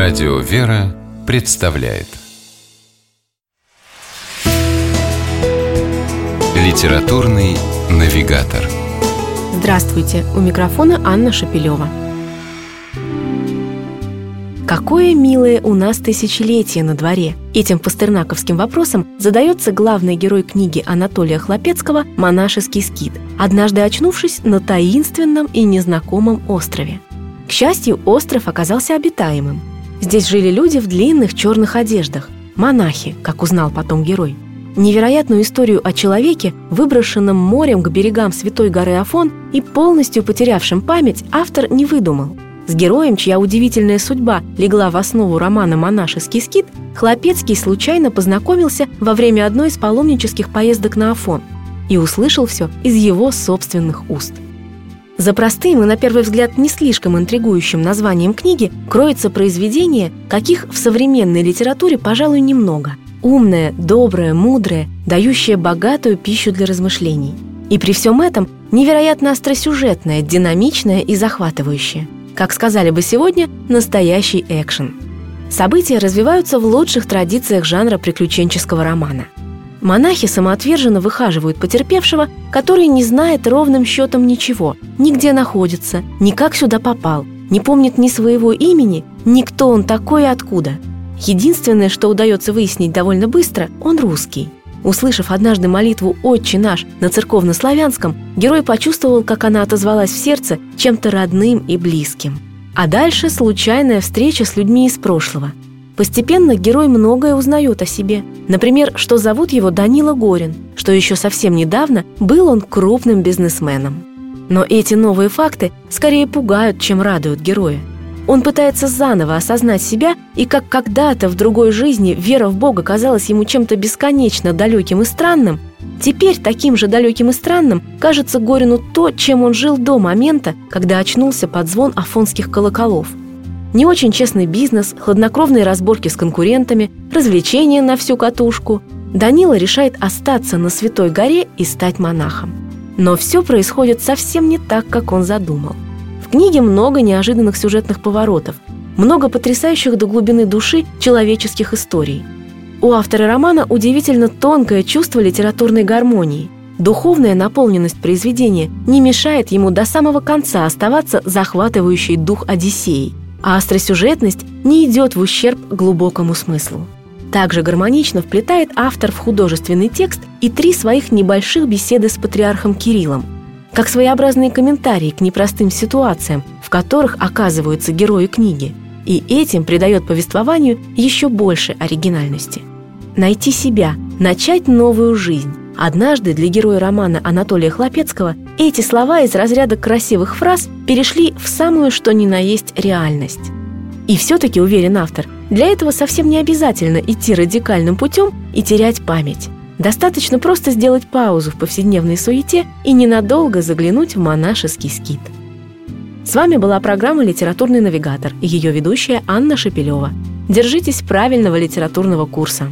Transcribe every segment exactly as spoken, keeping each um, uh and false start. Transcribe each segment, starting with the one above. Радио «Вера» представляет Литературный навигатор. Здравствуйте! У микрофона Анна Шепелева. Какое милое у нас тысячелетие на дворе! Этим пастернаковским вопросом задается главный герой книги Анатолия Хлопецкого «Монашеский скит», однажды очнувшись на таинственном и незнакомом острове. К счастью, остров оказался обитаемым. Здесь жили люди в длинных черных одеждах, монахи, как узнал потом герой. Невероятную историю о человеке, выброшенном морем к берегам Святой горы Афон и полностью потерявшем память, автор не выдумал. С героем, чья удивительная судьба легла в основу романа «Монашеский скит», Хлопецкий случайно познакомился во время одной из паломнических поездок на Афон и услышал все из его собственных уст. За простым и, на первый взгляд, не слишком интригующим названием книги кроется произведение, каких в современной литературе, пожалуй, немного. Умное, доброе, мудрое, дающее богатую пищу для размышлений. И при всем этом невероятно остросюжетное, динамичное и захватывающее. Как сказали бы сегодня, настоящий экшен. События развиваются в лучших традициях жанра приключенческого романа. Монахи самоотверженно выхаживают потерпевшего, который не знает ровным счетом ничего, ни где находится, ни как сюда попал, не помнит ни своего имени, ни кто он такой и откуда. Единственное, что удается выяснить довольно быстро, он русский. Услышав однажды молитву «Отче наш» на церковнославянском, герой почувствовал, как она отозвалась в сердце чем-то родным и близким. А дальше случайная встреча с людьми из прошлого. Постепенно герой многое узнает о себе. Например, что зовут его Данила Горин, что еще совсем недавно был он крупным бизнесменом. Но эти новые факты скорее пугают, чем радуют героя. Он пытается заново осознать себя, и как когда-то в другой жизни вера в Бога казалась ему чем-то бесконечно далеким и странным, теперь таким же далеким и странным кажется Горину то, чем он жил до момента, когда очнулся под звон афонских колоколов. Не очень честный бизнес, хладнокровные разборки с конкурентами, развлечения на всю катушку. Данила решает остаться на Святой горе и стать монахом. Но все происходит совсем не так, как он задумал. В книге много неожиданных сюжетных поворотов, много потрясающих до глубины души человеческих историй. У автора романа удивительно тонкое чувство литературной гармонии. Духовная наполненность произведения не мешает ему до самого конца оставаться захватывающей дух Одиссеей. А остросюжетность не идет в ущерб глубокому смыслу. Также гармонично вплетает автор в художественный текст и три своих небольших беседы с патриархом Кириллом, как своеобразные комментарии к непростым ситуациям, в которых оказываются герои книги, и этим придает повествованию еще больше оригинальности. Найти себя, начать новую жизнь. Однажды для героя романа Анатолия Хлопецкого эти слова из разряда красивых фраз перешли в самую что ни на есть реальность. И все-таки, уверен автор, для этого совсем не обязательно идти радикальным путем и терять память. Достаточно просто сделать паузу в повседневной суете и ненадолго заглянуть в монашеский скит. С вами была программа «Литературный навигатор» и ее ведущая Анна Шепелева. Держитесь правильного литературного курса.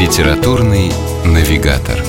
Литературный навигатор.